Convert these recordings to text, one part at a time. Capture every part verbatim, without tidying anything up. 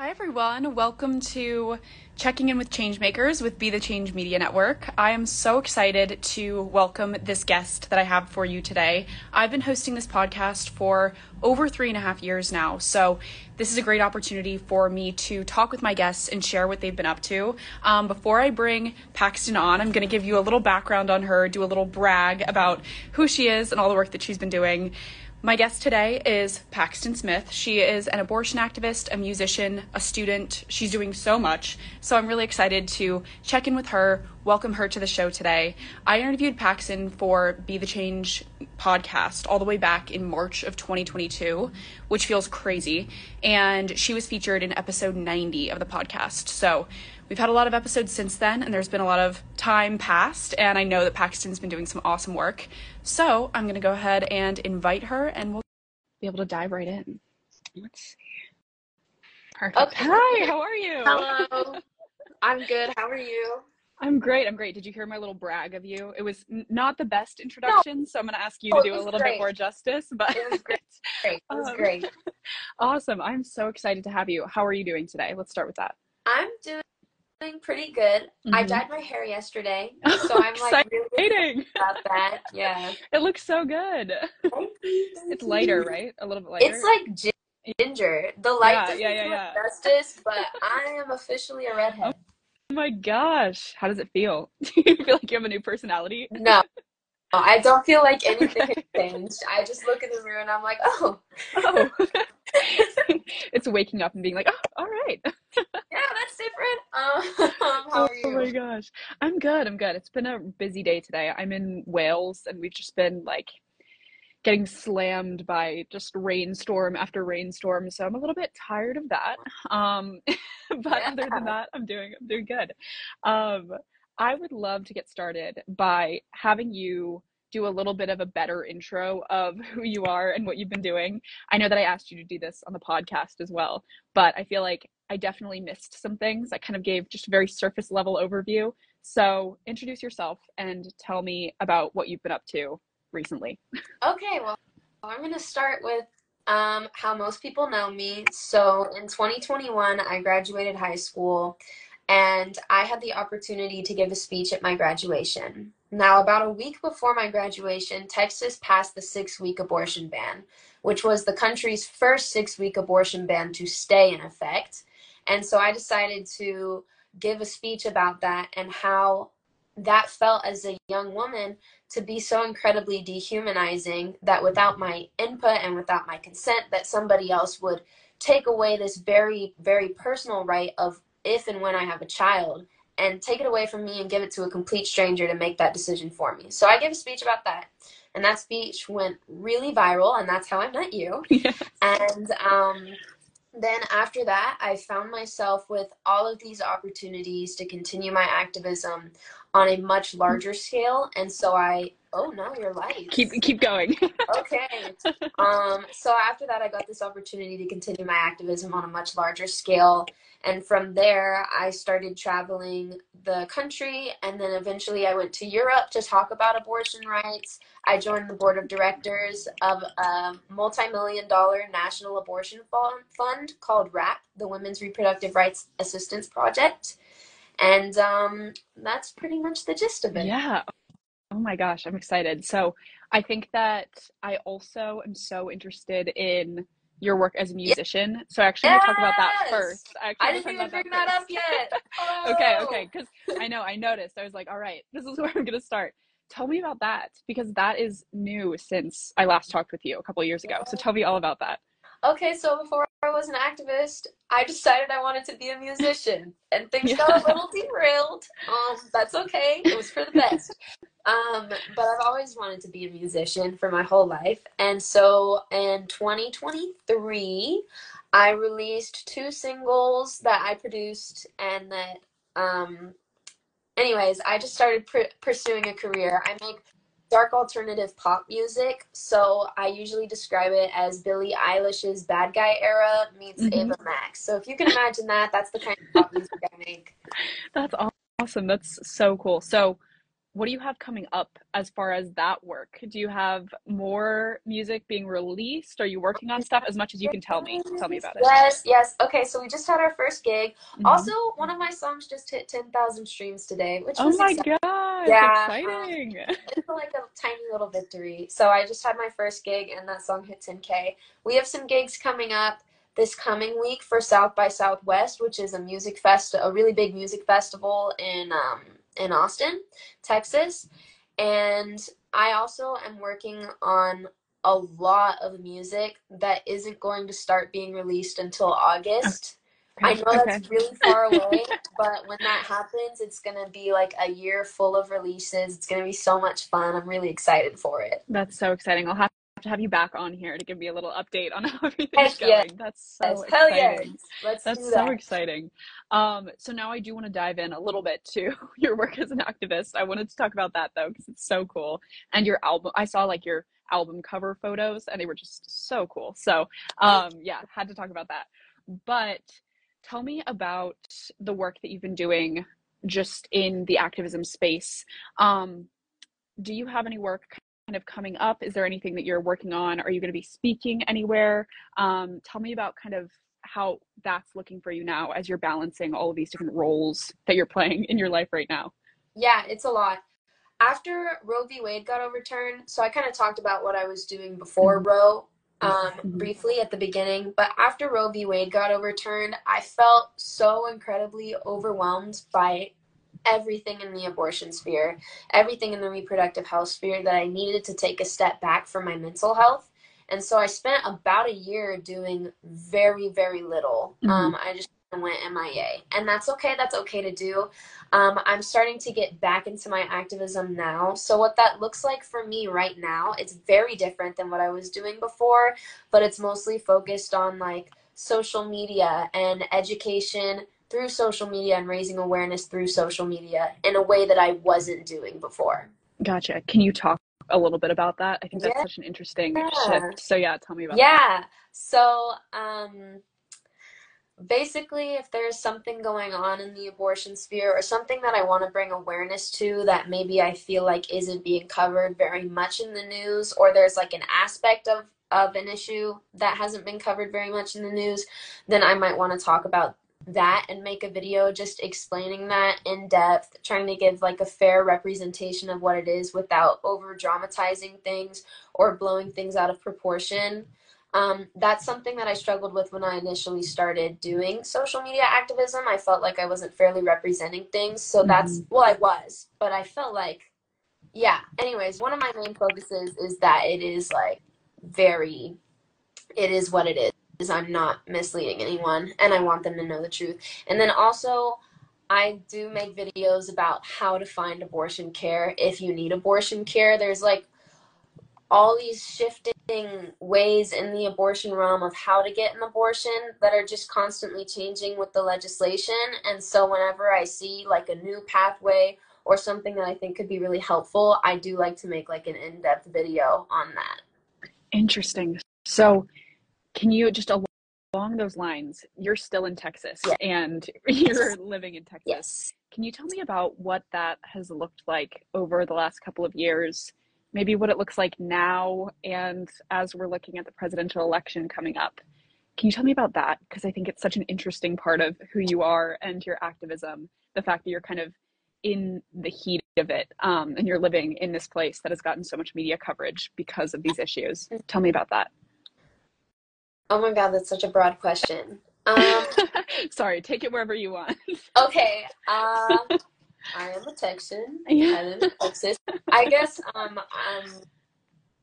Hi everyone, welcome to Checking In with Changemakers with Be The Change Media Network. I am so excited to welcome this guest that I have for you today. I've been hosting this podcast for over three and a half years now, so this is a great opportunity for me to talk with my guests and share what they've been up to. Um, before I bring Paxton on, I'm going to give you a little background on her, do a little brag about who she is and all the work that she's been doing. My guest today is Paxton Smith. She is an abortion activist, a musician, a student. She's doing so much. So I'm really excited to check in with her, welcome her to the show today. I interviewed Paxton for Be The Change Podcast all the way back in March of twenty twenty-two, which feels crazy. And she was featured in episode ninety of the podcast. So we've had a lot of episodes since then, and there's been a lot of time passed, and I know that Paxton's been doing some awesome work. So I'm going to go ahead and invite her, and we'll be able to dive right in. Let's see. Perfect. Okay. Hi, how are you? Hello. I'm good. How are you? I'm great. I'm great. Did you hear my little brag of you? It was not the best introduction, no. So I'm going to ask you oh, to do a little great. bit more justice. But it was great. It was great. Um, awesome. I'm so excited to have you. How are you doing today? Let's start with that. I'm doing Doing pretty good. Mm-hmm. I dyed my hair yesterday, so I'm like really excited about that. Yeah, it looks so good. Thank you, thank it's lighter, you. right? A little bit lighter. It's like ginger. The light yeah, doesn't yeah, yeah, do yeah. it justice, but I am officially a redhead. Oh my gosh, how does it feel? Do you feel like you have a new personality? No, no I don't feel like anything okay. has changed. I just look in the mirror and I'm like, oh, oh. It's waking up and being like, oh, all right. Yeah, that's different. Um, how are you? Oh my gosh. I'm good. I'm good. It's been a busy day today. I'm in Wales and we've just been like getting slammed by just rainstorm after rainstorm. So I'm a little bit tired of that. Um, but yeah. other than that, I'm doing, I'm doing good. Um, I would love to get started by having you do a little bit of a better intro of who you are and what you've been doing. I know that I asked you to do this on the podcast as well, but I feel like I definitely missed some things. I kind of gave just a very surface level overview. So introduce yourself and tell me about what you've been up to recently. Okay, well, I'm gonna start with um, how most people know me. So in twenty twenty-one, I graduated high school and I had the opportunity to give a speech at my graduation. Now, about a week before my graduation, Texas passed the six-week abortion ban, which was the country's first six-week abortion ban to stay in effect. And so I decided to give a speech about that and how that felt as a young woman to be so incredibly dehumanizing that without my input and without my consent, that somebody else would take away this very, very personal right of if and when I have a child and take it away from me and give it to a complete stranger to make that decision for me. So I gave a speech about that, and that speech went really viral, and that's how I met you. Yes. And um, then after that, I found myself with all of these opportunities to continue my activism on a much larger scale. And so I, oh no, you're light. Keep, keep going. Okay. Um, so after that, I got this opportunity to continue my activism on a much larger scale. And from there, I started traveling the country. And then eventually I went to Europe to talk about abortion rights. I joined the board of directors of a multi-million dollar national abortion fund called TRAP, the Women's Reproductive Rights Assistance Project. And um, that's pretty much the gist of it. Yeah. Oh my gosh, I'm excited. So I think that I also am so interested in your work as a musician. Yes. So I actually yes. want to talk about that first. I, I didn't even bring that, that up yet. Oh. Okay, okay. Because I know, I noticed. I was like, all right, this is where I'm going to start. Tell me about that, because that is new since I last talked with you a couple of years ago. Yeah. So tell me all about that. Okay, so before I was an activist, I decided I wanted to be a musician, and things yeah. got a little derailed. Um, that's okay. It was for the best. Um, but I've always wanted to be a musician for my whole life. And so in twenty twenty-three, I released two singles that I produced, and that, um, anyways, I just started pr- pursuing a career. I make dark alternative pop music, so I usually describe it as Billie Eilish's Bad Guy era meets mm-hmm. Ava Max. So if you can imagine that, that's the kind of pop music I make. That's awesome. That's so cool. So what do you have coming up as far as that work? Do you have more music being released? Are you working on stuff? As much as you can tell me, tell me about it. Yes, yes. Okay, so we just had our first gig. Mm-hmm. Also, one of my songs just hit ten thousand streams today, which was oh my exciting. God, yeah, exciting. Um, it's like a tiny little victory. So I just had my first gig and that song hit ten K. We have some gigs coming up this coming week for South by Southwest, which is a music fest, a really big music festival in um, in Austin, Texas. And I also am working on a lot of music that isn't going to start being released until August. Okay. I know okay. that's really far away, but when that happens, it's going to be like a year full of releases. It's going to be so much fun. I'm really excited for it. That's so exciting. I'll have to have you back on here to give me a little update on how everything's going. Yeah. That's so yes. exciting. Hell yes. Let's That's do that. so exciting. Um, so now I do want to dive in a little bit to your work as an activist. I wanted to talk about that though, because it's so cool. And your album, I saw like your album cover photos and they were just so cool. So um, yeah, had to talk about that. But tell me about the work that you've been doing just in the activism space. Um, do you have any work kind of coming up? Is there anything that you're working on? Are you going to be speaking anywhere? Um, tell me about kind of how that's looking for you now as you're balancing all of these different roles that you're playing in your life right now. Yeah, it's a lot. After Roe v. Wade got overturned, so I kind of talked about what I was doing before mm-hmm. Roe um, mm-hmm. briefly at the beginning, but after Roe v. Wade got overturned, I felt so incredibly overwhelmed by everything in the abortion sphere, everything in the reproductive health sphere, that I needed to take a step back for my mental health. And so I spent about a year doing very, very little. Mm-hmm. Um, I just went M I A, and that's okay. That's okay to do. Um, I'm starting to get back into my activism now. So what that looks like for me right now, it's very different than what I was doing before, but it's mostly focused on like social media and education through social media and raising awareness through social media in a way that I wasn't doing before. Gotcha. Can you talk a little bit about that? I think that's yeah. such an interesting shift. So yeah, tell me about yeah. that. Yeah. So um, basically, if there's something going on in the abortion sphere or something that I want to bring awareness to that maybe I feel like isn't being covered very much in the news, or there's like an aspect of, of an issue that hasn't been covered very much in the news, then I might want to talk about that and make a video just explaining that in depth, trying to give like a fair representation of what it is without over dramatizing things or blowing things out of proportion. Um, that's something that I struggled with when I initially started doing social media activism. I felt like I wasn't fairly representing things. So mm-hmm. that's, well, I was, but I felt like, yeah. Anyways, one of my main focuses is that it is like very, it is what it is. Is I'm not misleading anyone, and I want them to know the truth. And then also, I do make videos about how to find abortion care if you need abortion care. There's like all these shifting ways in the abortion realm of how to get an abortion that are just constantly changing with the legislation. And so whenever I see like a new pathway or something that I think could be really helpful, I do like to make like an in-depth video on that. Interesting. So can you just along those lines, you're still in Texas yes. and you're living in Texas. Yes. Can you tell me about what that has looked like over the last couple of years, maybe what it looks like now, and as we're looking at the presidential election coming up? Can you tell me about that? Because I think it's such an interesting part of who you are and your activism, the fact that you're kind of in the heat of it um, and you're living in this place that has gotten so much media coverage because of these issues. Tell me about that. Oh my God, that's such a broad question. Um, Sorry, take it wherever you want. Okay, uh, I am a Texan. Yeah. I live in Texas. I guess um, um,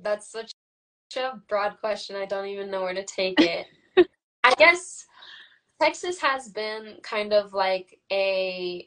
that's such a broad question. I don't even know where to take it. I guess Texas has been kind of like a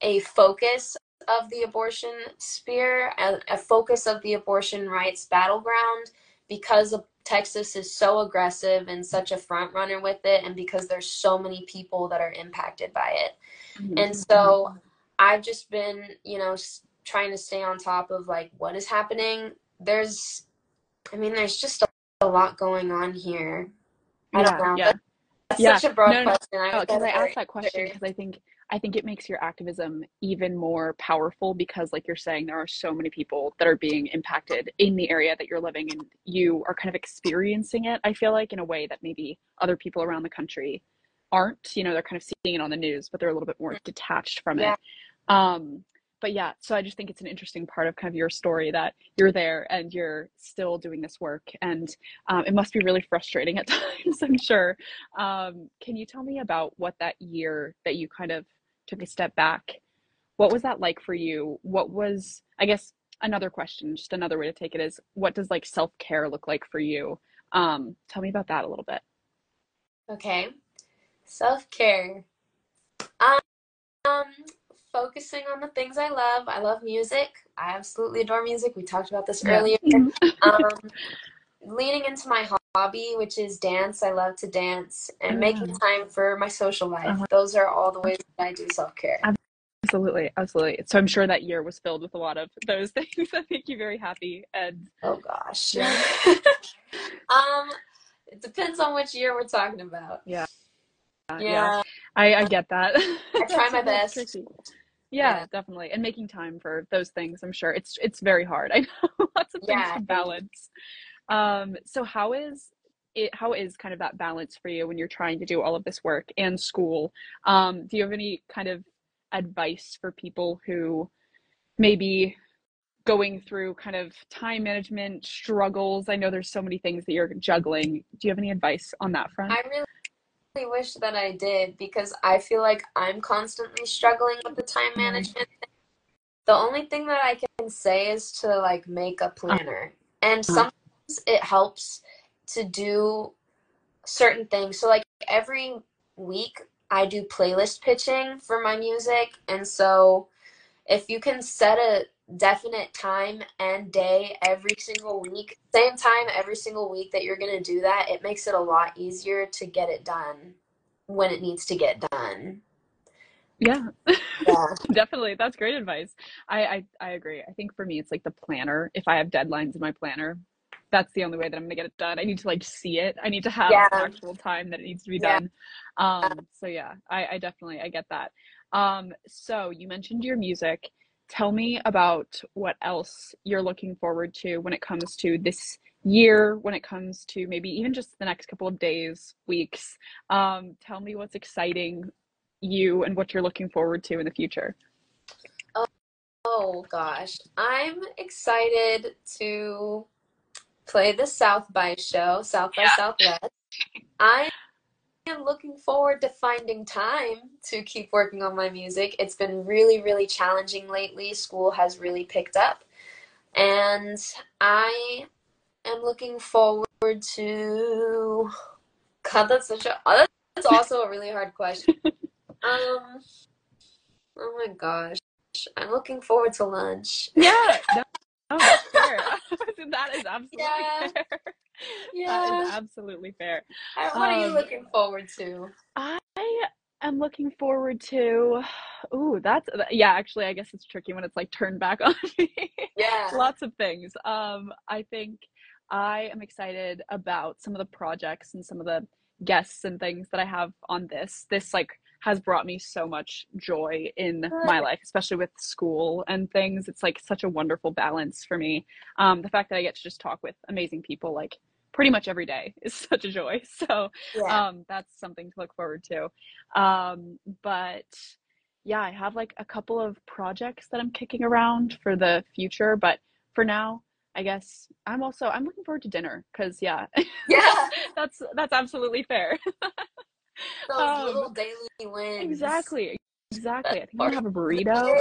a focus of the abortion sphere, a, a focus of the abortion rights battleground, because of Texas is so aggressive and such a front runner with it, and because there's so many people that are impacted by it. Mm-hmm. And so I've just been, you know, trying to stay on top of like what is happening. There's, I mean, there's just a, a lot going on here. I yeah, don't know. Yeah. That's, that's yeah. such a broad no, no, question. No, because no, I asked that question because I think I think it makes your activism even more powerful because, like you're saying, there are so many people that are being impacted in the area that you're living in. You are kind of experiencing it, I feel like, in a way that maybe other people around the country aren't. You know, they're kind of seeing it on the news, but they're a little bit more detached from yeah. it. Um, but yeah, so I just think it's an interesting part of kind of your story that you're there and you're still doing this work. And um, it must be really frustrating at times, I'm sure. Um, can you tell me about what that year that you kind of took a step back, what was that like for you? What was, I guess, another question, just another way to take it is, what does like self-care look like for you? Um, tell me about that a little bit. Okay. Self-care. Um, um, focusing on the things I love. I love music. I absolutely adore music. We talked about this yeah. earlier. um, leaning into my hobby, which is dance. I love to dance, and mm. making time for my social life. Uh-huh. Those are all the ways that I do self-care. Absolutely. Absolutely. So I'm sure that year was filled with a lot of those things that make you very happy. And oh gosh. Yeah. um, it depends on which year we're talking about. Yeah. Yeah. yeah. I, I get that. I try my best. Tricky. Yeah, yeah, definitely. And making time for those things, I'm sure it's it's very hard. I know lots of things yeah. to balance. Um, so how is it, how is kind of that balance for you when you're trying to do all of this work and school? Um, do you have any kind of advice for people who may be going through kind of time management struggles? I know there's so many things that you're juggling. Do you have any advice on that front? I really wish that I did, because I feel like I'm constantly struggling with the time management thing. The only thing that I can say is to like make a planner, and sometimes it helps to do certain things. So like every week I do playlist pitching for my music, and so if you can set a definite time and day every single week, same time every single week, that you're gonna do that, it makes it a lot easier to get it done when it needs to get done. Yeah, yeah. Definitely. That's great advice. I, I I agree. I think for me it's like the planner. If I have deadlines in my planner, that's the only way that I'm gonna get it done. I need to like see it. I need to have yeah. actual time that it needs to be yeah. done. Um so yeah, I, I definitely I get that. Um so you mentioned your music. Tell me about what else you're looking forward to when it comes to this year, when it comes to maybe even just the next couple of days, weeks. Um, tell me what's exciting you and what you're looking forward to in the future. Oh, oh gosh. I'm excited to play the South by show, South by yeah. Southwest. I I'm looking forward to finding time to keep working on my music. It's been really, really challenging lately. School has really picked up, and I am looking forward to, God, that's such a, that's also a really hard question. Um, oh my gosh, I'm looking forward to lunch. Yeah, no, no, that's fair. That is absolutely yeah. fair. Yeah. That is absolutely fair. What um, are you looking forward to? I am looking forward to, ooh, that's, yeah, actually, I guess it's tricky when it's like turned back on me. Yeah. Lots of things. Um, I think I am excited about some of the projects and some of the guests and things that I have on this. This like has brought me so much joy in my life, especially with school and things. It's like such a wonderful balance for me. Um, the fact that I get to just talk with amazing people like pretty much every day is such a joy. So yeah. um, that's something to look forward to. Um, but yeah, I have like a couple of projects that I'm kicking around for the future, but for now, I guess I'm also, I'm looking forward to dinner. Cause yeah, yeah, that's, that's absolutely fair. Those um, little daily wins. Exactly. Exactly. I think I have a burrito.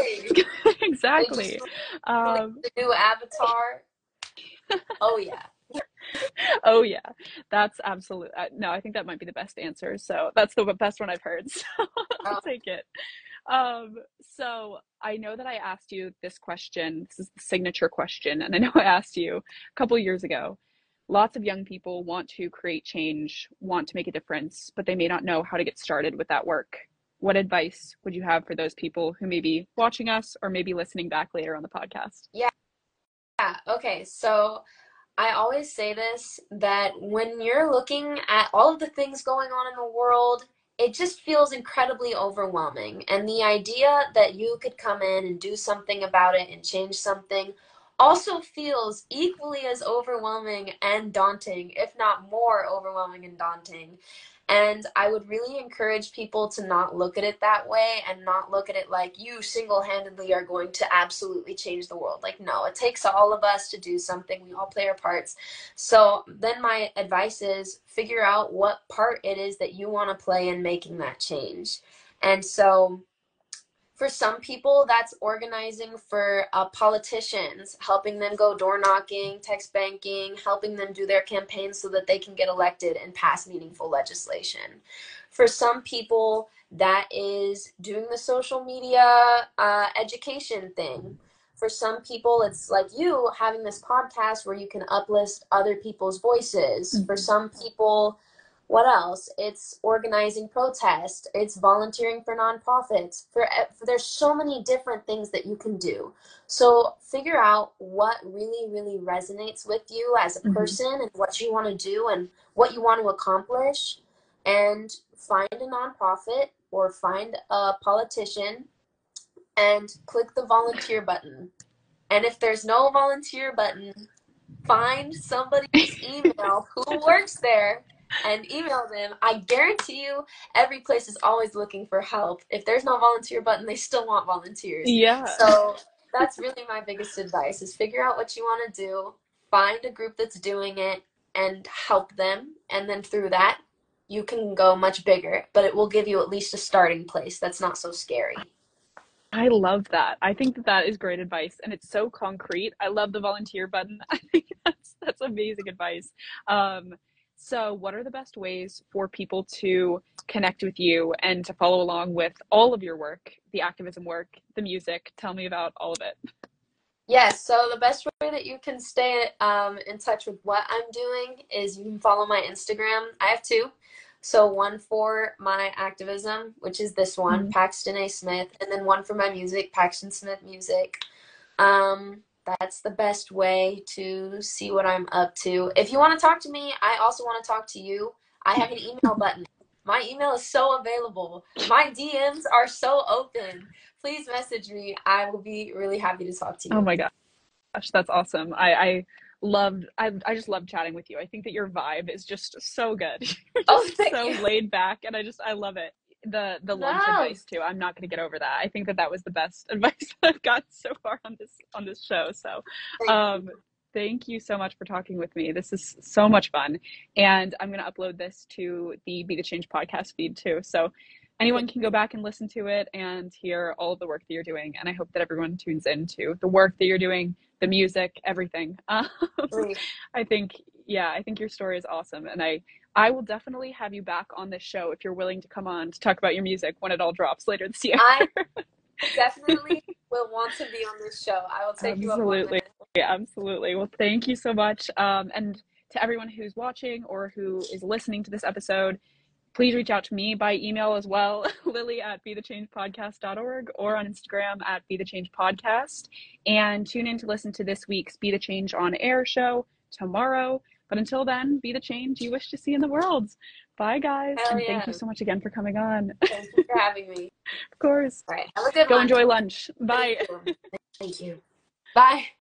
Exactly. Um, the new avatar. Oh yeah. Oh yeah. That's absolutely. Uh, no, I think that might be the best answer. So that's the best one I've heard. So I'll oh. take it. Um, so I know that I asked you this question. This is the signature question. And I know I asked you a couple years ago. Lots of young people want to create change, want to make a difference, but they may not know how to get started with that work. What advice would you have for those people who may be watching us or maybe listening back later on the podcast? Yeah. Yeah. Okay. So I always say this, that when you're looking at all of the things going on in the world it just feels incredibly overwhelming. And the idea that you could come in and do something about it and change something also feels equally as overwhelming and daunting, if not more overwhelming and daunting. And I would really encourage people to not look at it that way and not look at it like you single-handedly are going to absolutely change the world. Like, no, it takes all of us to do something. We all play our parts. So then my advice is figure out what part it is that you want to play in making that change. And so for some people, that's organizing for uh, politicians, helping them go door knocking, text banking, helping them do their campaigns so that they can get elected and pass meaningful legislation. For some people, that is doing the social media uh, education thing. For some people, it's like you having this podcast where you can uplist other people's voices. Mm-hmm. For some people, what else? It's organizing protest. It's volunteering for nonprofits. For, for there's so many different things that you can do. So figure out what really, really resonates with you as a person mm-hmm. and what you want to do and what you want to accomplish. And find a nonprofit or find a politician and click the volunteer button. And if there's no volunteer button, find somebody's email who works there and email them. I guarantee you every place is always looking for help. If there's no volunteer button, they still want volunteers. Yeah. So that's really my biggest advice is figure out what you want to do, find a group that's doing it and help them. And then through that, you can go much bigger, but it will give you at least a starting place that's not so scary. I love that. I think that that is great advice and it's so concrete. I love the volunteer button. I think that's, that's amazing advice. Um, So what are the best ways for people to connect with you and to follow along with all of your work, the activism work, the music? Tell me about all of it. Yes. So the best way that you can stay um, in touch with what I'm doing is you can follow my Instagram. I have two. So one for my activism, which is this one, mm-hmm. Paxton A. Smith, and then one for my music, Paxton Smith Music. Um, That's the best way to see what I'm up to. If you want to talk to me, I also want to talk to you. I have an email button. My email is so available. My D Ms are so open. Please message me. I will be really happy to talk to you. Oh my gosh, that's awesome. I, I loved, I, I just love chatting with you. I think that your vibe is just so good. You're just oh, thank so you. laid back, and I just, I love it. the the lunch no. advice too. I'm not going to get over that. I think that that was the best advice that I've gotten so far on this on this show. So thank um you. Thank you so much for talking with me. This is so much fun. And I'm going to upload this to the Be The Change podcast feed too. So anyone can go back and listen to it and hear all of the work that you're doing. And I hope that everyone tunes into the work that you're doing, the music, everything. Um, I think, yeah, I think your story is awesome. And I, I will definitely have you back on this show if you're willing to come on to talk about your music when it all drops later this year. I definitely will want to be on this show. I will take absolutely. you up on Absolutely, yeah, absolutely. Well, thank you so much. Um, and to everyone who's watching or who is listening to this episode, please reach out to me by email as well, Lily at be the change podcast dot org or on Instagram at be the change podcast. And tune in to listen to this week's Be The Change On Air show tomorrow. But until then, be the change you wish to see in the world. Bye, guys. Hell and yeah. Thank you so much again for coming on. Thank you for having me. Of course. All right. Have a good Go one. enjoy lunch. Bye. Thank you. Thank you. Bye.